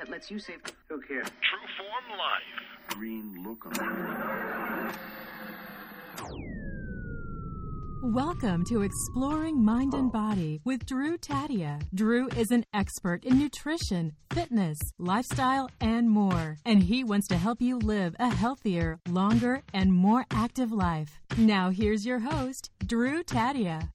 that lets you save... Who cares? True Form Life. Green look on. Welcome to Exploring Mind and Body with Drew Taddea. Drew is an expert in nutrition, fitness, lifestyle, and more. And he wants to help you live a healthier, longer, and more active life. Now here's your host, Drew Taddea.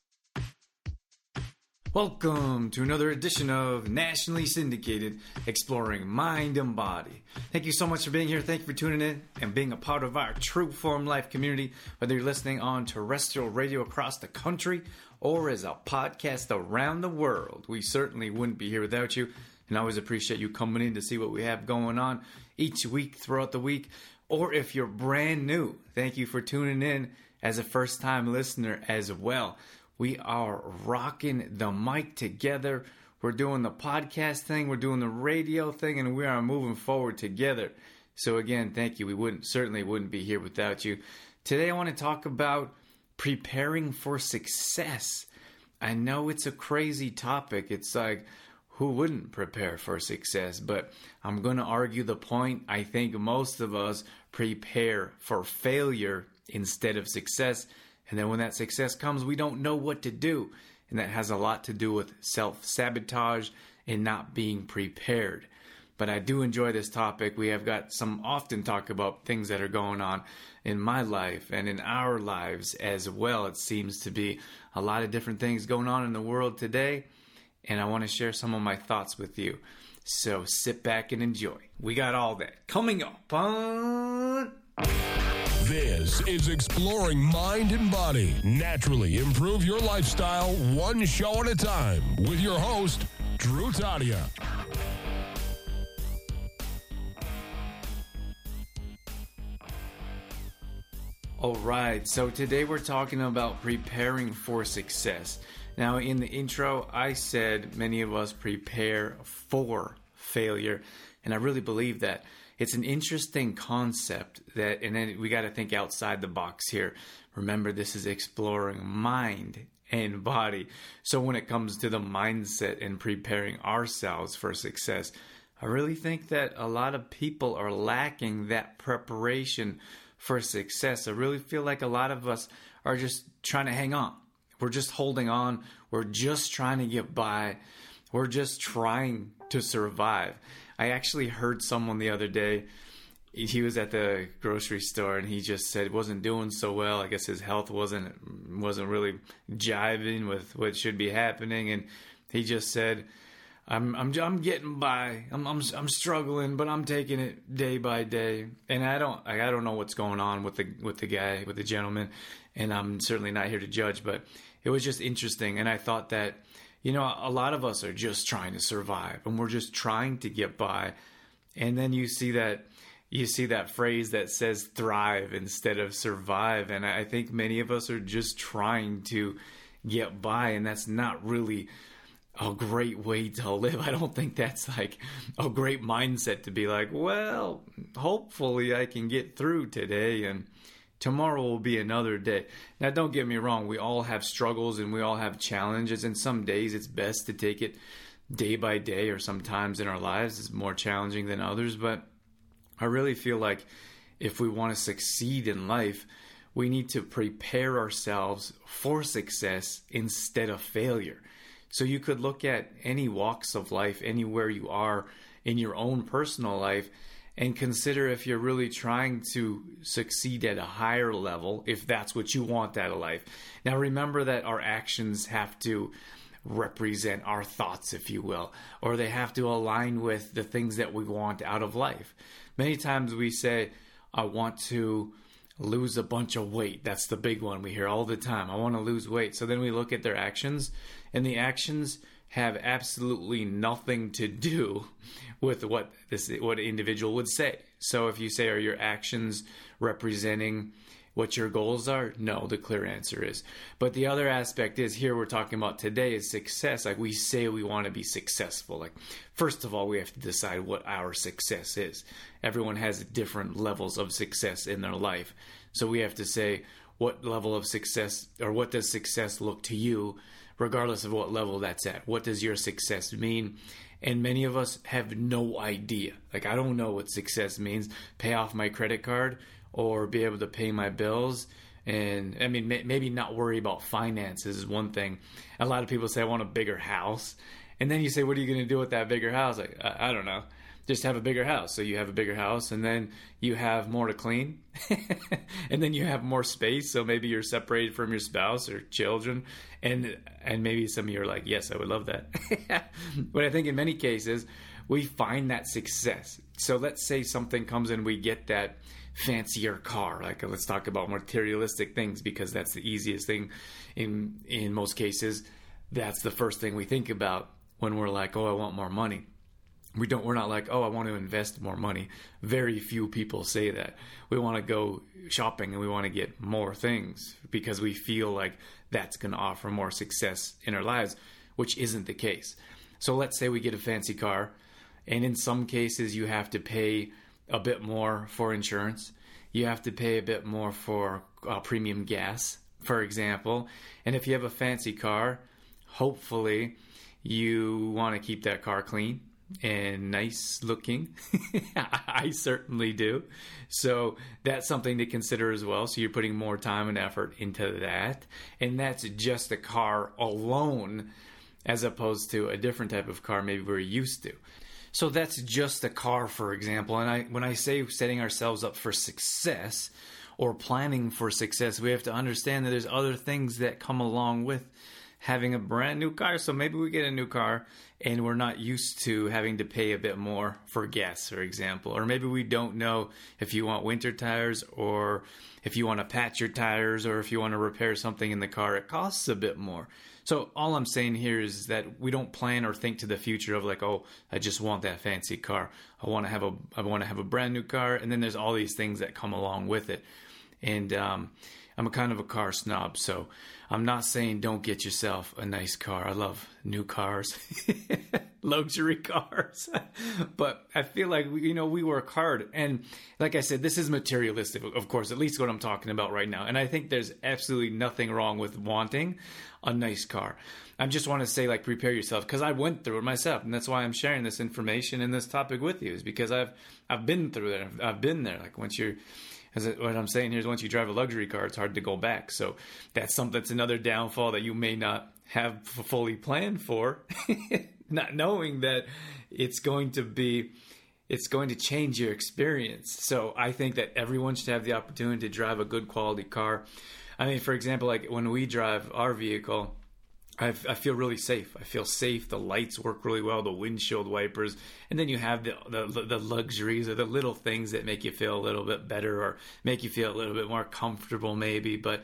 Welcome to another edition of Nationally Syndicated Exploring Mind and Body. Thank you so much for being here. Thank you for tuning in and being a part of our True Form Life community. Whether you're listening on terrestrial radio across the country or as a podcast around the world, we certainly wouldn't be here without you. And I always appreciate you coming in to see what we have going on each week throughout the week. Or if you're brand new, thank you for tuning in as a first-time listener as well. We are rocking the mic together. We're doing the podcast thing. We're doing the radio thing. And we are moving forward together. So again, thank you. We certainly wouldn't be here without you. Today I want to talk about preparing for success. I know it's a crazy topic. It's like, who wouldn't prepare for success? But I'm going to argue the point. I think most of us prepare for failure instead of success. And then when that success comes, we don't know what to do. And that has a lot to do with self-sabotage and not being prepared. But I do enjoy this topic. We have got some often talk about things that are going on in my life and in our lives as well. It seems to be a lot of different things going on in the world today. And I want to share some of my thoughts with you. So sit back and enjoy. We got all that coming up on... This is Exploring Mind and Body. Naturally improve your lifestyle one show at a time with your host, Drew Taddea. All right, so today we're talking about preparing for success. Now, in the intro, I said many of us prepare for failure, and I really believe that. It's an interesting concept that, and then we got to think outside the box here. Remember, this is exploring mind and body. So when it comes to the mindset and preparing ourselves for success, I really think that a lot of people are lacking that preparation for success. I really feel like a lot of us are just trying to hang on. We're just holding on. We're just trying to get by. We're just trying to survive. I actually heard someone the other day, he was at the grocery store and he just said he wasn't doing so well. I guess his health wasn't really jiving with what should be happening. And he just said, I'm getting by. I'm struggling, but I'm taking it day by day. And I don't know what's going on with the gentleman. And I'm certainly not here to judge, but it was just interesting. And I thought that, you know, a lot of us are just trying to survive and we're just trying to get by. And then you see that phrase that says thrive instead of survive. And I think many of us are just trying to get by, and that's not really a great way to live. I don't think that's like a great mindset to be like, well, hopefully I can get through today and tomorrow will be another day. Now, don't get me wrong. We all have struggles and we all have challenges. And some days it's best to take it day by day, or sometimes in our lives it's more challenging than others. But I really feel like if we want to succeed in life, we need to prepare ourselves for success instead of failure. So you could look at any walks of life, anywhere you are in your own personal life, and consider if you're really trying to succeed at a higher level, if that's what you want out of life. Now, remember that our actions have to represent our thoughts, if you will, or they have to align with the things that we want out of life. Many times we say, I want to lose a bunch of weight. That's the big one we hear all the time. I want to lose weight. So then we look at their actions, and the actions have absolutely nothing to do with what an individual would say. So if you say, are your actions representing what your goals are? No, the clear answer is. But the other aspect is, here we're talking about today, is success. Like, we say we want to be successful. Like, first of all, we have to decide what our success is. Everyone has different levels of success in their life. So we have to say, what level of success, or what does success look to you, regardless of what level that's at. What does your success mean? And many of us have no idea. Like, I don't know what success means. Pay off my credit card or be able to pay my bills. And I mean, maybe not worry about finances is one thing. A lot of people say, I want a bigger house. And then you say, what are you going to do with that bigger house? Like, I don't know. Just have a bigger house. So you have a bigger house, and then you have more to clean, and then you have more space. So maybe you're separated from your spouse or children, and maybe some of you are like, yes, I would love that. But I think in many cases, we find that success. So let's say something comes and we get that fancier car. Like, let's talk about materialistic things, because that's the easiest thing in most cases. That's the first thing we think about when we're like, oh, I want more money. We're not like, oh, I want to invest more money. Very few people say that. We want to go shopping and we want to get more things because we feel like that's going to offer more success in our lives, which isn't the case. So let's say we get a fancy car, and in some cases you have to pay a bit more for insurance. You have to pay a bit more for premium gas, for example. And if you have a fancy car, hopefully you want to keep that car clean and nice looking. I certainly do. So that's something to consider as well. So you're putting more time and effort into that. And that's just the car alone, as opposed to a different type of car maybe we're used to. So that's just the car, for example. And when I say setting ourselves up for success or planning for success, we have to understand that there's other things that come along with having a brand new car. So maybe we get a new car and we're not used to having to pay a bit more for gas, for example. Or maybe we don't know if you want winter tires, or if you want to patch your tires, or if you want to repair something in the car, it costs a bit more. So all I'm saying here is that we don't plan or think to the future of like, oh, I just want that fancy car. I want to have a brand new car. And then there's all these things that come along with it. And I'm a kind of a car snob, so I'm not saying don't get yourself a nice car. I love new cars, luxury cars, but I feel like, we work hard. And like I said, this is materialistic, of course, at least what I'm talking about right now. And I think there's absolutely nothing wrong with wanting a nice car. I just want to say, like, prepare yourself, because I went through it myself. And that's why I'm sharing this information and this topic with you, is because I've been through it. I've been there. Like, what I'm saying here is once you drive a luxury car, it's hard to go back. So that's another downfall that you may not have fully planned for, not knowing that it's going to change your experience. So I think that everyone should have the opportunity to drive a good quality car. I mean, for example, like when we drive our vehicle, I feel really safe. I feel safe. The lights work really well, the windshield wipers. And then you have the luxuries, or the little things that make you feel a little bit better, or make you feel a little bit more comfortable maybe. But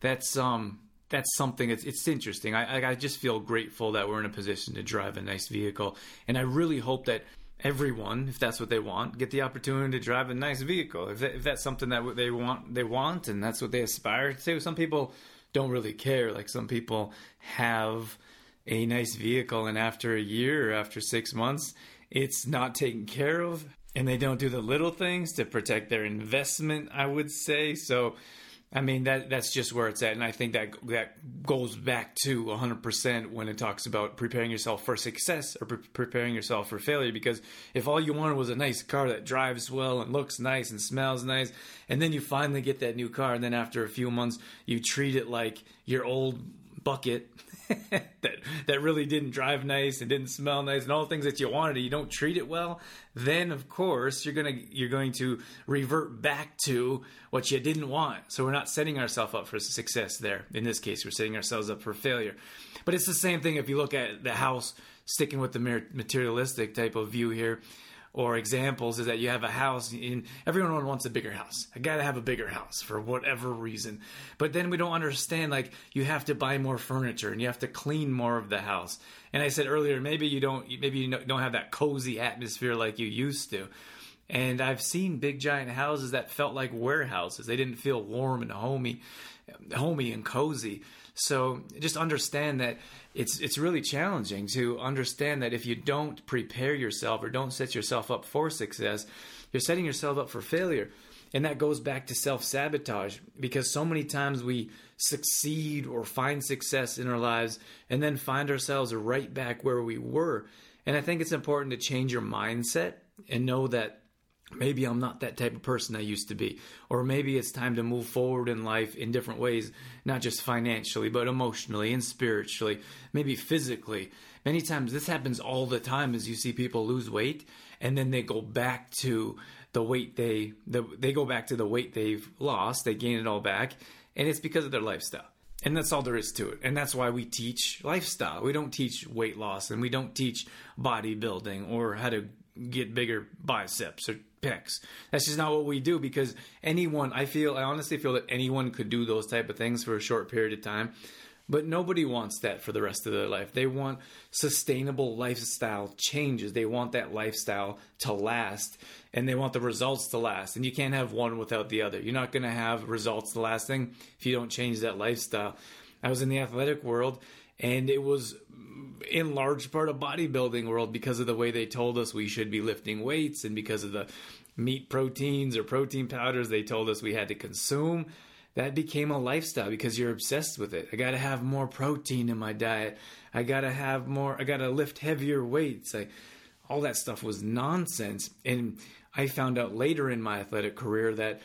that's something, it's interesting. I just feel grateful that we're in a position to drive a nice vehicle. And I really hope that everyone, if that's what they want, get the opportunity to drive a nice vehicle. If that's something that they want and that's what they aspire to. Some people don't really care. Like, some people have a nice vehicle, and after a year or after 6 months, it's not taken care of, and they don't do the little things to protect their investment, I would say. So, I mean, that's just where it's at. And I think that goes back to 100% when it talks about preparing yourself for success or preparing yourself for failure. Because if all you wanted was a nice car that drives well and looks nice and smells nice, and then you finally get that new car, and then after a few months you treat it like your old bucket that really didn't drive nice and didn't smell nice and all the things that you wanted, you don't treat it well, then of course you're going to revert back to what you didn't want. So we're not setting ourselves up for success there. In this case, we're setting ourselves up for failure. But it's the same thing if you look at the house, sticking with the materialistic type of view here, or examples, is that you have a house and everyone wants a bigger house. I gotta have a bigger house for whatever reason. But then we don't understand, like, you have to buy more furniture and you have to clean more of the house. And I said earlier, maybe you don't have that cozy atmosphere like you used to. And I've seen big giant houses that felt like warehouses. They didn't feel warm and homey and cozy. So just understand that it's really challenging to understand that if you don't prepare yourself or don't set yourself up for success, you're setting yourself up for failure. And that goes back to self-sabotage, because so many times we succeed or find success in our lives and then find ourselves right back where we were. And I think it's important to change your mindset and know that maybe I'm not that type of person I used to be, or maybe it's time to move forward in life in different ways, not just financially, but emotionally and spiritually, maybe physically. Many times this happens all the time, as you see people lose weight and then they go back to the weight they go back to the weight they've lost. They gain it all back, and it's because of their lifestyle. And that's all there is to it. And that's why we teach lifestyle. We don't teach weight loss, and we don't teach bodybuilding or how to get bigger biceps or pecs. That's just not what we do, because anyone, I honestly feel that anyone could do those type of things for a short period of time, but nobody wants that for the rest of their life. They want sustainable lifestyle changes. They want that lifestyle to last, and they want the results to last. And you can't have one without the other. You're not going to have results lasting if you don't change that lifestyle. I was in the athletic world, and it was in large part a bodybuilding world because of the way they told us we should be lifting weights, and because of the meat proteins or protein powders they told us we had to consume. That became a lifestyle because you're obsessed with it. I got to have more protein in my diet. I got to lift heavier weights. All that stuff was nonsense. And I found out later in my athletic career that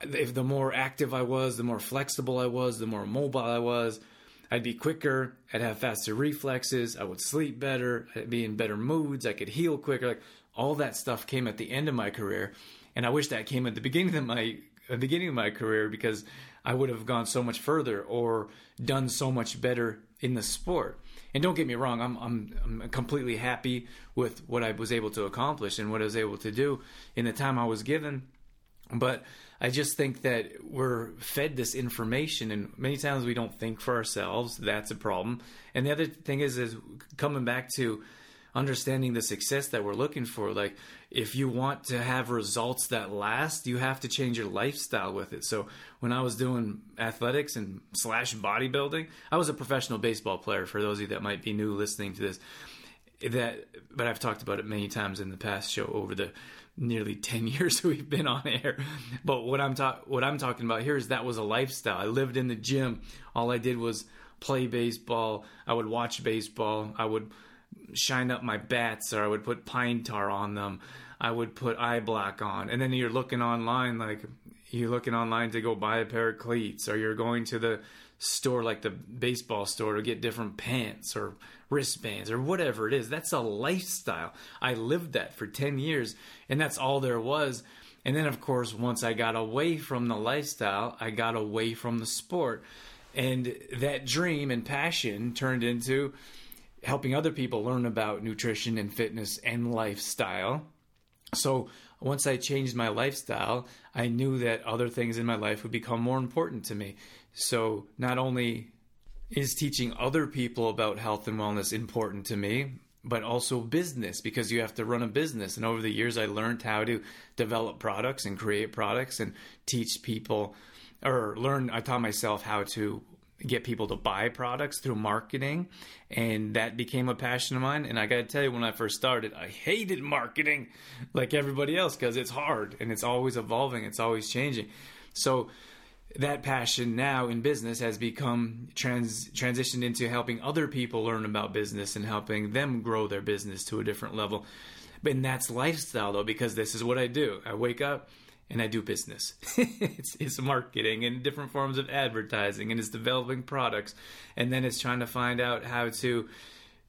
if the more active I was, the more flexible I was, the more mobile I was, I'd be quicker, I'd have faster reflexes, I would sleep better, I'd be in better moods, I could heal quicker. All that stuff came at the end of my career. And I wish that came at the beginning of my career, because I would have gone so much further or done so much better in the sport. And don't get me wrong, I'm completely happy with what I was able to accomplish and what I was able to do in the time I was given. But I just think that we're fed this information, and many times we don't think for ourselves. That's a problem. And the other thing is coming back to understanding the success that we're looking for. Like, if you want to have results that last, you have to change your lifestyle with it. So when I was doing athletics and / bodybuilding, I was a professional baseball player, for those of you that might be new listening to this. But I've talked about it many times in the past show over the nearly 10 years we've been on air. But what I'm talking about here is that was a lifestyle. I lived in the gym. All I did was play baseball. I would watch baseball. I would shine up my bats, or I would put pine tar on them. I would put eye black on. And then you're looking online to go buy a pair of cleats, or you're going to the store, like the baseball store, to get different pants or wristbands or whatever it is. That's a lifestyle. I lived that for 10 years, and that's all there was. And then, of course, once I got away from the lifestyle, I got away from the sport. And that dream and passion turned into helping other people learn about nutrition and fitness and lifestyle. So once I changed my lifestyle, I knew that other things in my life would become more important to me. So not only is teaching other people about health and wellness important to me, but also business, because you have to run a business. And over the years, I learned how to develop products and create products and teach people, I taught myself how to get people to buy products through marketing. And that became a passion of mine. And I got to tell you, when I first started, I hated marketing like everybody else, because it's hard and it's always evolving. It's always changing. So that passion now in business has become transitioned into helping other people learn about business and helping them grow their business to a different level. And that's lifestyle, though, because this is what I do. I wake up and I do business. It's marketing and different forms of advertising, and it's developing products. And then it's trying to find out how to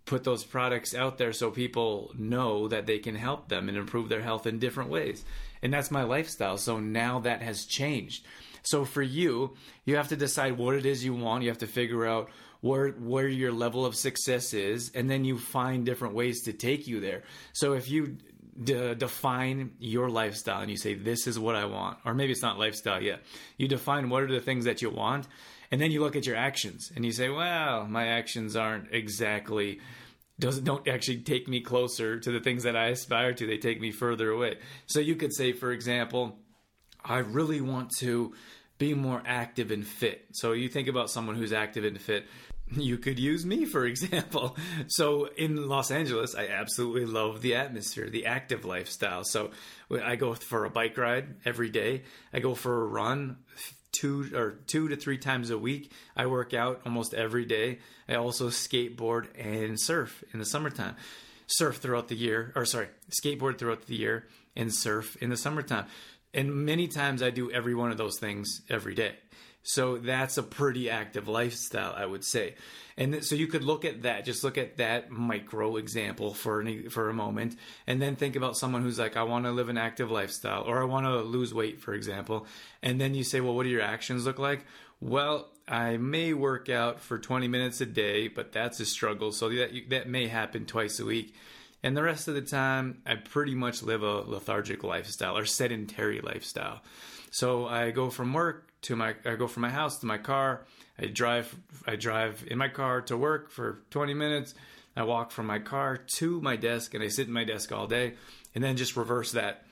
put those products out there so people know that they can help them and improve their health in different ways. And that's my lifestyle. So now that has changed. So for you, you have to decide what it is you want. You have to figure out where your level of success is, and then you find different ways to take you there. So if you define your lifestyle and you say, this is what I want, or maybe it's not lifestyle yet. You define what are the things that you want, and then you look at your actions and you say, well, my actions aren't exactly, don't actually take me closer to the things that I aspire to. They take me further away. So you could say, for example, I really want to be more active and fit. So you think about someone who's active and fit. you could use me, for example. So in Los Angeles, I absolutely love the atmosphere, the active lifestyle. So I go for a bike ride every day. I go for a run two to three times a week. I work out almost every day. I also skateboard and surf in the summertime. Skateboard throughout the year and surf in the summertime. And many times I do every one of those things every day. So that's a pretty active lifestyle, I would say. And so you could look at that, just look at that micro example for a moment, and then think about someone who's like, I want to live an active lifestyle, or I want to lose weight, for example. And then you say, well, what do your actions look like? Well, I may work out for 20 minutes a day, but that's a struggle. So that may happen twice a week. And the rest of the time, I pretty much live a lethargic lifestyle or sedentary lifestyle. So I go from my house to my car. I drive in my car to work for 20 minutes. I walk from my car to my desk, and I sit in my desk all day, and then just reverse that.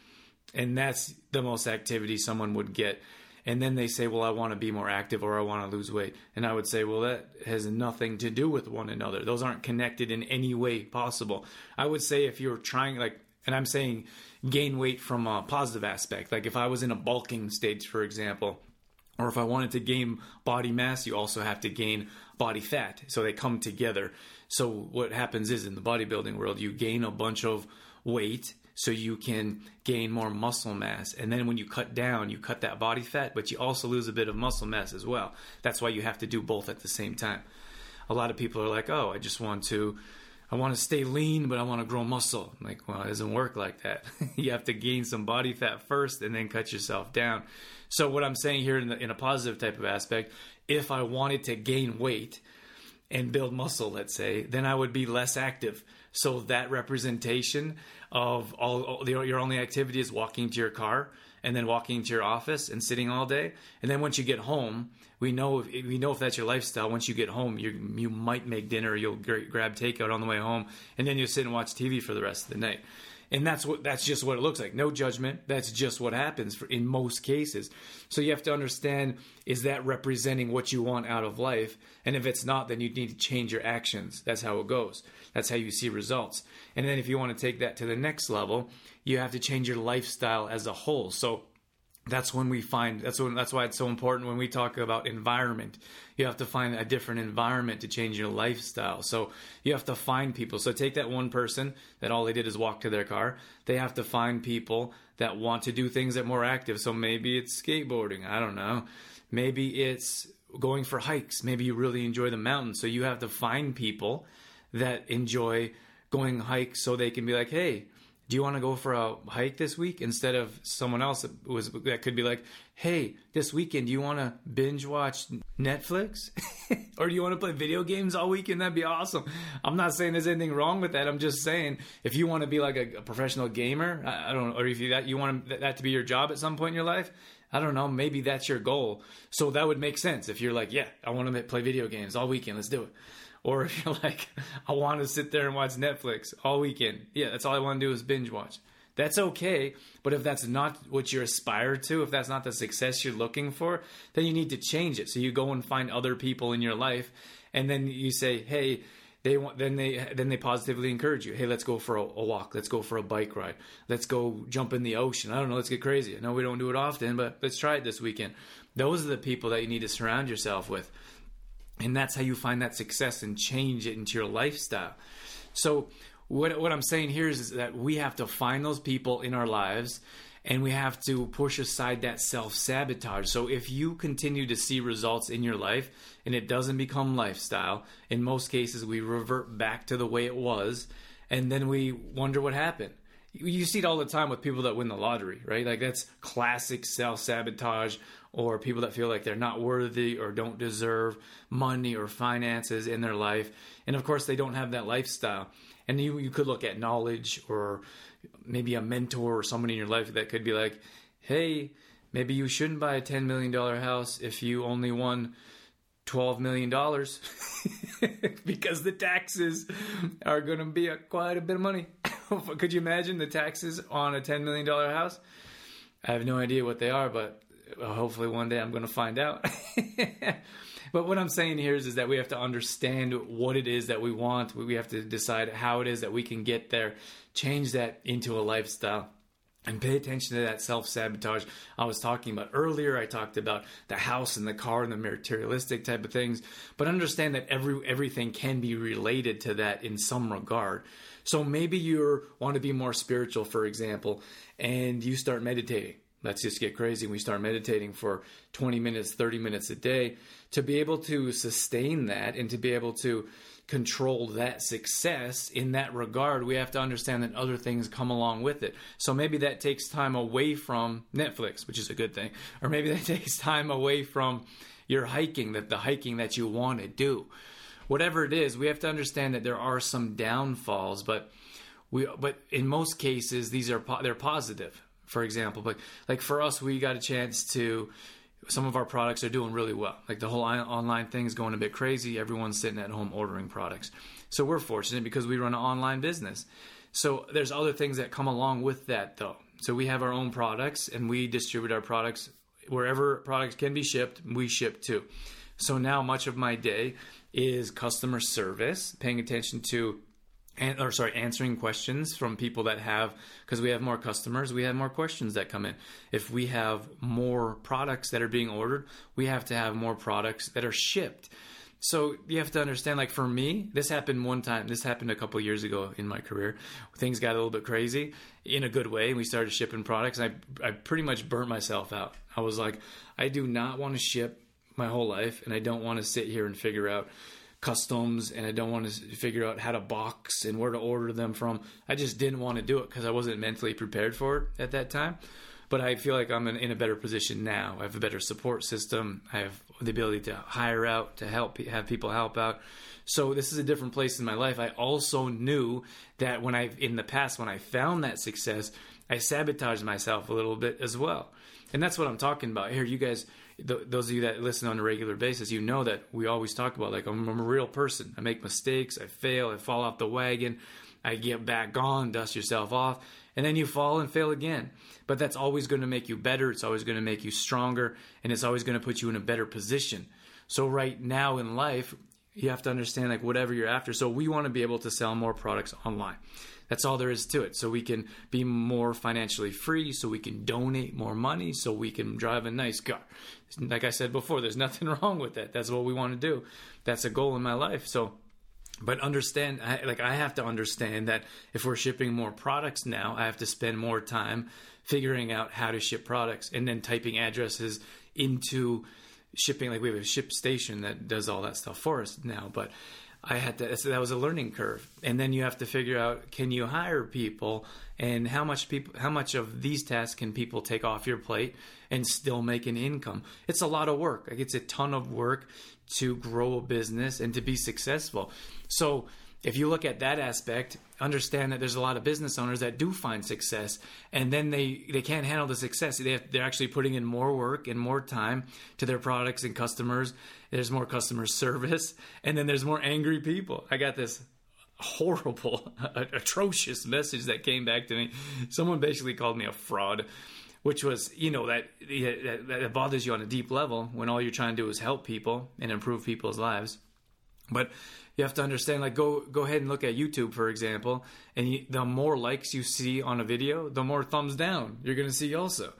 And that's the most activity someone would get. And then they say, well, I want to be more active, or I want to lose weight. And I would say, well, that has nothing to do with one another. Those aren't connected in any way possible. I would say if you're trying, like, and I'm saying gain weight from a positive aspect. Like if I was in a bulking stage, for example, or if I wanted to gain body mass, you also have to gain body fat. So they come together. So what happens is in the bodybuilding world, you gain a bunch of weight so you can gain more muscle mass. And then when you cut down, you cut that body fat, but you also lose a bit of muscle mass as well. That's why you have to do both at the same time. A lot of people are like, oh, I want to stay lean, but I want to grow muscle. I'm like, well, it doesn't work like that. You have to gain some body fat first and then cut yourself down. So what I'm saying here in a positive type of aspect, if I wanted to gain weight and build muscle, let's say, then I would be less active. So that representation of your only activity is walking to your car and then walking to your office and sitting all day. And then once you get home, we know if that's your lifestyle, once you get home, you might make dinner, you'll grab takeout on the way home, and then you'll sit and watch TV for the rest of the night. And that's just what it looks like. No judgment. That's just what happens in most cases. So you have to understand, is that representing what you want out of life? And if it's not, then you need to change your actions. That's how it goes. That's how you see results. And then if you want to take that to the next level, you have to change your lifestyle as a whole. So that's why it's so important when we talk about environment. You have to find a different environment to change your lifestyle. So you have to find people. So take that one person that all they did is walk to their car. They have to find people that want to do things that are more active. So maybe it's skateboarding. I don't know. Maybe it's going for hikes. Maybe you really enjoy the mountains. So you have to find people that enjoy going hikes so they can be like, hey, do you want to go for a hike this week? Instead of someone else that could be like, hey, this weekend, do you want to binge watch Netflix? Or do you want to play video games all weekend? That'd be awesome. I'm not saying there's anything wrong with that. I'm just saying if you want to be like a professional gamer, I don't know, or if you want that to be your job at some point in your life, I don't know, maybe that's your goal. So that would make sense if you're like, yeah, I want to play video games all weekend. Let's do it. Or if you're like, I want to sit there and watch Netflix all weekend. Yeah, that's all I want to do is binge watch. That's okay. But if that's not what you aspire to, if that's not the success you're looking for, then you need to change it. So you go and find other people in your life, and then you say, hey, then they positively encourage you. Hey, let's go for a walk. Let's go for a bike ride. Let's go jump in the ocean. I don't know. Let's get crazy. I know we don't do it often, but let's try it this weekend. Those are the people that you need to surround yourself with. And that's how you find that success and change it into your lifestyle. So what I'm saying here is that we have to find those people in our lives, and we have to push aside that self-sabotage. So if you continue to see results in your life and it doesn't become lifestyle, in most cases we revert back to the way it was, and then we wonder what happened. You see it all the time with people that win the lottery, right? Like that's classic self-sabotage, or people that feel like they're not worthy or don't deserve money or finances in their life. And of course, they don't have that lifestyle. And you could look at knowledge, or maybe a mentor or someone in your life that could be like, hey, maybe you shouldn't buy a $10 million house if you only won $12 million because the taxes are going to be quite a bit of money. Could you imagine the taxes on a $10 million house? I have no idea what they are, but hopefully one day I'm going to find out. But what I'm saying here is that we have to understand what it is that we want. We have to decide how it is that we can get there, change that into a lifestyle, and pay attention to that self-sabotage I was talking about earlier. I talked about the house and the car and the materialistic type of things, but understand that everything can be related to that in some regard. So maybe you want to be more spiritual, for example, and you start meditating. Let's just get crazy. We start meditating for 20 minutes, 30 minutes a day. To be able to sustain that and to be able to control that success in that regard, we have to understand that other things come along with it. So maybe that takes time away from Netflix, which is a good thing, or maybe that takes time away from your hiking, that the hiking that you want to do. Whatever it is, we have to understand that there are some downfalls, but in most cases they're positive. For example, like for us, we got a chance to. Some of our products are doing really well. Like the whole online thing is going a bit crazy. Everyone's sitting at home ordering products. So we're fortunate because we run an online business. So there's other things that come along with that though. So we have our own products and we distribute our products wherever products can be shipped, we ship to. So now much of my day is customer service, paying attention to answering questions from people that have, because we have more customers, we have more questions that come in. If we have more products that are being ordered, we have to have more products that are shipped. So you have to understand, like for me, this happened one time. This happened a couple of years ago in my career. Things got a little bit crazy in a good way. We started shipping products and I pretty much burnt myself out. I was like, I do not want to ship my whole life and I don't want to sit here and figure out customs, and I don't want to figure out how to box and where to order them from. I just didn't want to do it because I wasn't mentally prepared for it at that time. But I feel like I'm in a better position now. I have a better support system. I have the ability to hire out, to help, have people help out. So this is a different place in my life. I also knew that in the past when I found that success, I sabotaged myself a little bit as well. And that's what I'm talking about here. You guys, those of you that listen on a regular basis, you know that we always talk about, like, I'm a real person. I make mistakes. I fail. I fall off the wagon. I get back on, dust yourself off, and then you fall and fail again. But that's always going to make you better. It's always going to make you stronger, and it's always going to put you in a better position. So right now in life, you have to understand, like, whatever you're after. So we want to be able to sell more products online. That's all there is to it. So we can be more financially free, so we can donate more money, so we can drive a nice car. Like I said before, there's nothing wrong with that. That's what we want to do. That's a goal in my life. So, but understand, I have to understand that if we're shipping more products now, I have to spend more time figuring out how to ship products and then typing addresses into shipping. Like we have a ShipStation that does all that stuff for us now, but so that was a learning curve. And then you have to figure out, can you hire people and how much of these tasks can people take off your plate and still make an income? It's a lot of work. Like it's a ton of work to grow a business and to be successful. So if you look at that aspect, understand that there's a lot of business owners that do find success and then they can't handle the success. They're actually putting in more work and more time to their products and customers. There's more customer service and then there's more angry people. I got this horrible, atrocious message that came back to me. Someone basically called me a fraud, which was, that bothers you on a deep level when all you're trying to do is help people and improve people's lives. But you have to understand, like, go ahead and look at YouTube, for example, and the more likes you see on a video, the more thumbs down you're going to see also.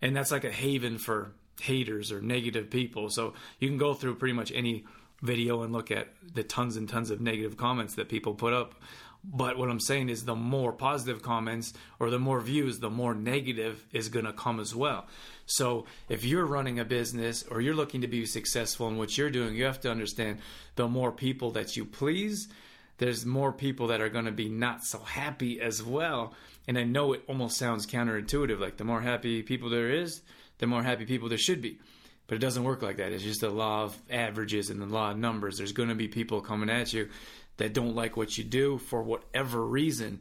And that's like a haven for haters or negative people. So you can go through pretty much any video and look at the tons and tons of negative comments that people put up. But what I'm saying is the more positive comments or the more views, the more negative is going to come as well. So if you're running a business or you're looking to be successful in what you're doing, you have to understand the more people that you please, there's more people that are going to be not so happy as well. And I know it almost sounds counterintuitive. Like the more happy people there is, the more happy people there should be. But it doesn't work like that. It's just the law of averages and the law of numbers. There's going to be people coming at you that don't like what you do for whatever reason.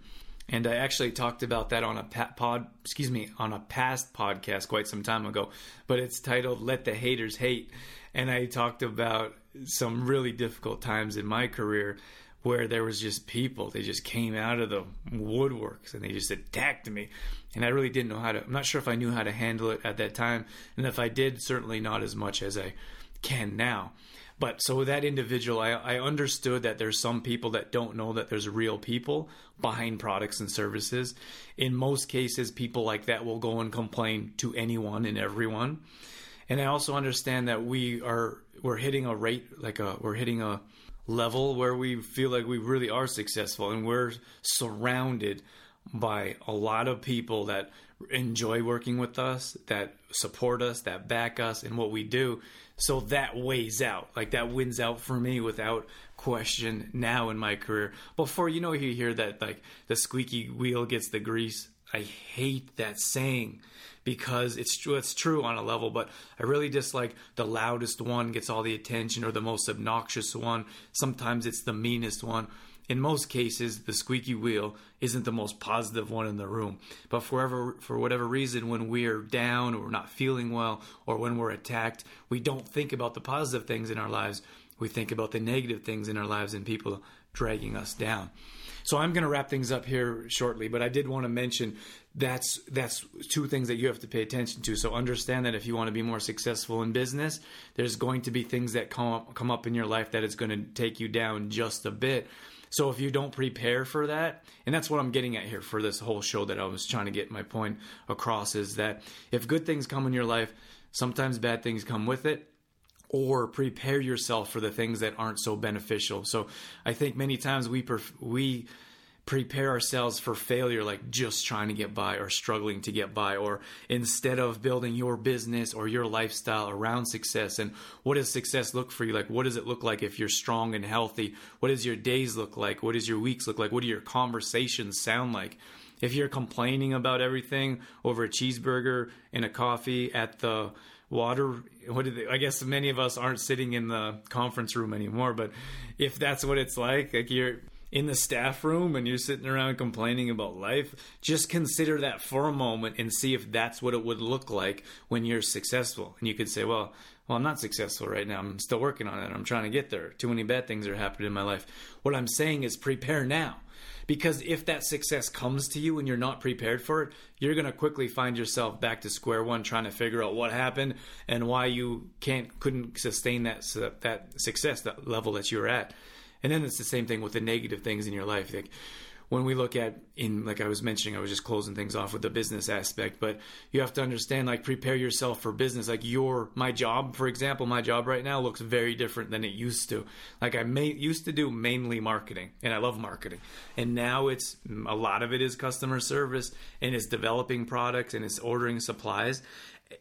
And I actually talked about that on a past podcast quite some time ago, but it's titled Let the Haters Hate. And I talked about some really difficult times in my career where there was just people, they just came out of the woodworks and they just attacked me. And I really didn't know I'm not sure if I knew how to handle it at that time. And if I did, certainly not as much as I can now. But so that individual, I understood that there's some people that don't know that there's real people behind products and services. In most cases, people like that will go and complain to anyone and everyone. And I also understand that we're hitting a rate, we're hitting a level where we feel like we really are successful, and we're surrounded by a lot of people that enjoy working with us, that support us, that back us in what we do. So that weighs out, that wins out for me without question now in my career. Before, you hear that, the squeaky wheel gets the grease. I hate that saying because it's true on a level, but I really dislike the loudest one gets all the attention or the most obnoxious one. Sometimes it's the meanest one. In most cases, the squeaky wheel isn't the most positive one in the room. But for whatever reason, when we're down or we're not feeling well or when we're attacked, we don't think about the positive things in our lives. We think about the negative things in our lives and people dragging us down. So I'm going to wrap things up here shortly, but I did want to mention that's two things that you have to pay attention to. So understand that if you want to be more successful in business, there's going to be things that come up in your life that it's going to take you down just a bit. So if you don't prepare for that, and that's what I'm getting at here for this whole show that I was trying to get my point across, is that if good things come in your life, sometimes bad things come with it, or prepare yourself for the things that aren't so beneficial. So I think many times we prepare ourselves for failure, like just trying to get by or struggling to get by, or instead of building your business or your lifestyle around success. And what does success look for you? What does it look like if you're strong and healthy? What does your days look like? What does your weeks look like? What do your conversations sound like? If you're complaining about everything over a cheeseburger and a coffee at the water, I guess many of us aren't sitting in the conference room anymore, but if that's what it's like you're in the staff room and you're sitting around complaining about life, just consider that for a moment and see if that's what it would look like when you're successful. And you could say, well, I'm not successful right now. I'm still working on it. I'm trying to get there. Too many bad things are happening in my life. What I'm saying is prepare now. Because if that success comes to you and you're not prepared for it, you're going to quickly find yourself back to square one, trying to figure out what happened and why you couldn't sustain that success, that level that you were at. And then it's the same thing with the negative things in your life. Like when we look at, I was mentioning, I was just closing things off with the business aspect, but you have to understand, prepare yourself for business. My job, for example, my job right now looks very different than it used to. Used to do mainly marketing, and I love marketing. And now it's, a lot of it is customer service, and it's developing products, and it's ordering supplies.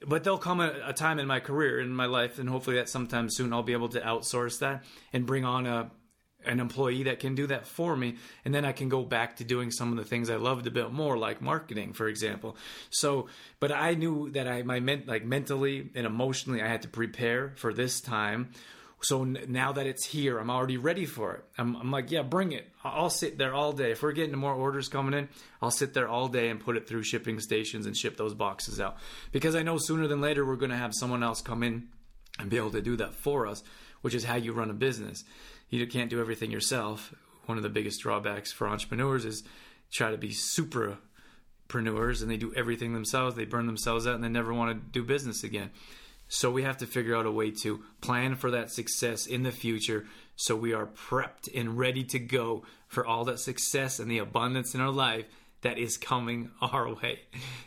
But there'll come a time in my career, in my life, and hopefully that sometime soon I'll be able to outsource that and bring on an employee that can do that for me. And then I can go back to doing some of the things I loved a bit more, like marketing, for example. So, but I knew that mentally and emotionally, I had to prepare for this time. So now that it's here, I'm already ready for it. I'm like, yeah, bring it. I'll sit there all day. If we're getting more orders coming in, I'll sit there all day and put it through shipping stations and ship those boxes out, because I know sooner than later, we're going to have someone else come in and be able to do that for us, which is how you run a business. You can't do everything yourself. One of the biggest drawbacks for entrepreneurs is try to be superpreneurs, and they do everything themselves. They burn themselves out and they never want to do business again. So we have to figure out a way to plan for that success in the future, so we are prepped and ready to go for all that success and the abundance in our life that is coming our way.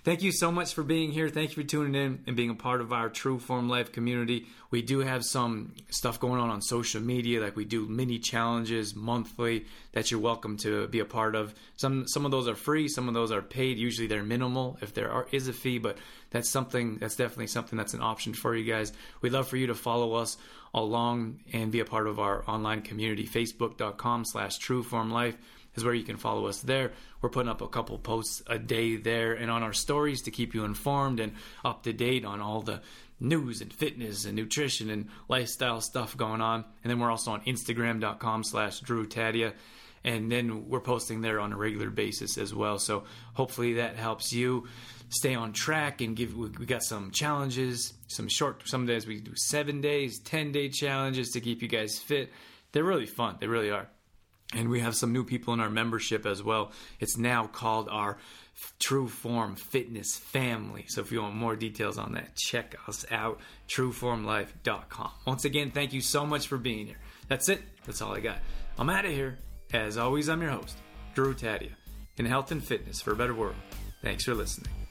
Thank you so much for being here. Thank you for tuning in and being a part of our True Form Life community. We do have some stuff going on social media, we do mini challenges monthly that you're welcome to be a part of. Some of those are free, some of those are paid. Usually they're minimal if there is a fee, but that's definitely something that's an option for you guys. We'd love for you to follow us along and be a part of our online community. Facebook.com/True Form Life. is where you can follow us there. We're putting up a couple posts a day there and on our stories to keep you informed and up to date on all the news and fitness and nutrition and lifestyle stuff going on. And then we're also on Instagram.com/Drew Taddea. And then we're posting there on a regular basis as well. So hopefully that helps you stay on track and we got some challenges, some days we do 7 days, 10-day challenges to keep you guys fit. They're really fun. They really are. And we have some new people in our membership as well. It's now called our True Form Fitness Family. So if you want more details on that, check us out, trueformlife.com. Once again, thank you so much for being here. That's it. That's all I got. I'm out of here. As always, I'm your host, Drew Taddea, in health and fitness for a better world. Thanks for listening.